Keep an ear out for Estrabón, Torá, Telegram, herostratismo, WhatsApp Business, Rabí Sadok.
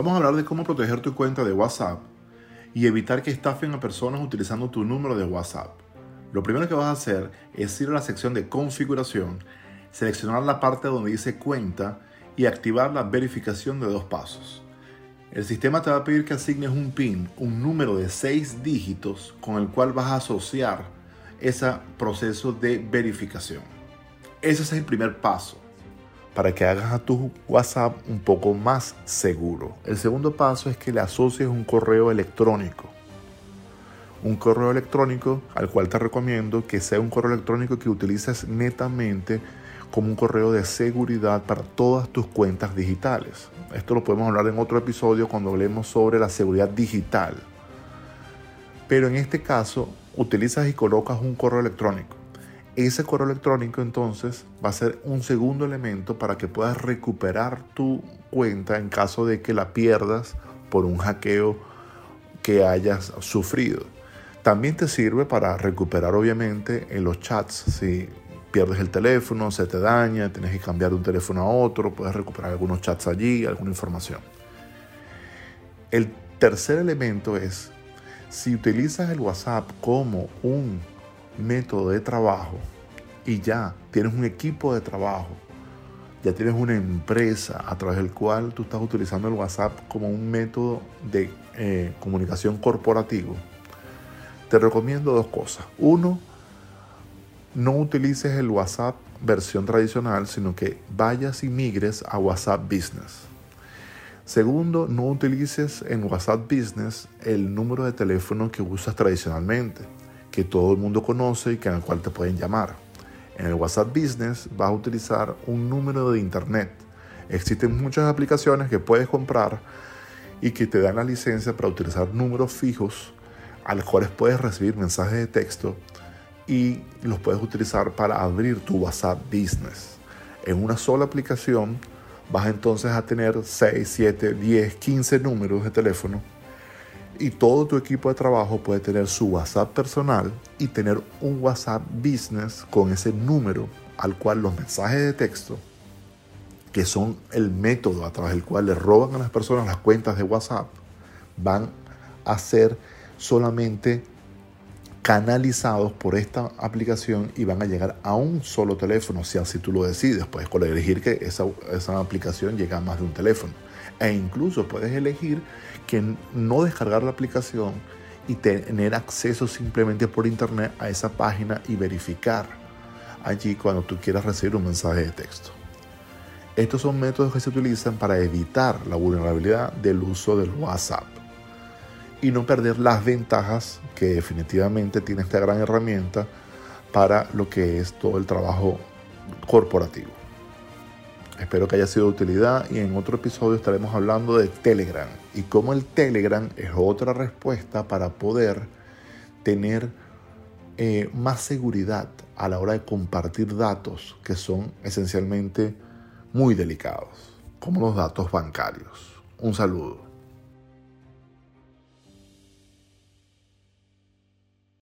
Vamos a hablar de cómo proteger tu cuenta de WhatsApp y evitar que estafen a personas utilizando tu número de WhatsApp. Lo primero que vas a hacer es ir a la sección de configuración, seleccionar la parte donde dice cuenta y activar la verificación de 2 pasos. El sistema te va a pedir que asignes un PIN, un número de 6 dígitos con el cual vas a asociar ese proceso de verificación. Ese es el primer paso para que hagas a tu WhatsApp un poco más seguro. El segundo paso es que le asocies un correo electrónico. Un correo electrónico al cual te recomiendo que sea un correo electrónico que utilices netamente como un correo de seguridad para todas tus cuentas digitales. Esto lo podemos hablar en otro episodio cuando hablemos sobre la seguridad digital. Pero en este caso, utilizas y colocas un correo electrónico. Ese correo electrónico entonces va a ser un segundo elemento para que puedas recuperar tu cuenta en caso de que la pierdas por un hackeo que hayas sufrido. También te sirve para recuperar obviamente en los chats. Si pierdes el teléfono, se te daña, tienes que cambiar de un teléfono a otro, puedes recuperar algunos chats allí, alguna información. El tercer elemento es, si utilizas el WhatsApp como un método de trabajo y ya tienes un equipo de trabajo, ya tienes una empresa a través del cual tú estás utilizando el WhatsApp como un método de comunicación corporativo, te recomiendo 2 cosas. Uno, no utilices el WhatsApp versión tradicional, sino que vayas y migres a WhatsApp Business. Segundo, no utilices en WhatsApp Business el número de teléfono que usas tradicionalmente, que todo el mundo conoce y que en el cual te pueden llamar. En el WhatsApp Business vas a utilizar un número de internet. Existen muchas aplicaciones que puedes comprar y que te dan la licencia para utilizar números fijos a los cuales puedes recibir mensajes de texto y los puedes utilizar para abrir tu WhatsApp Business. En una sola aplicación vas entonces a tener 6, 7, 10, 15 números de teléfono y todo tu equipo de trabajo puede tener su WhatsApp personal y tener un WhatsApp Business con ese número al cual los mensajes de texto, que son el método a través del cual le roban a las personas las cuentas de WhatsApp, van a ser solamente canalizados por esta aplicación y van a llegar a un solo teléfono. Si así tú lo decides, puedes elegir que esa aplicación llegue a más de un teléfono, e incluso puedes elegir que no descargar la aplicación y tener acceso simplemente por internet a esa página y verificar allí cuando tú quieras recibir un mensaje de texto. Estos son métodos que se utilizan para evitar la vulnerabilidad del uso del WhatsApp y no perder las ventajas que definitivamente tiene esta gran herramienta para lo que es todo el trabajo corporativo. Espero que haya sido de utilidad y en otro episodio estaremos hablando de Telegram y cómo el Telegram es otra respuesta para poder tener más seguridad a la hora de compartir datos que son esencialmente muy delicados, como los datos bancarios. Un saludo.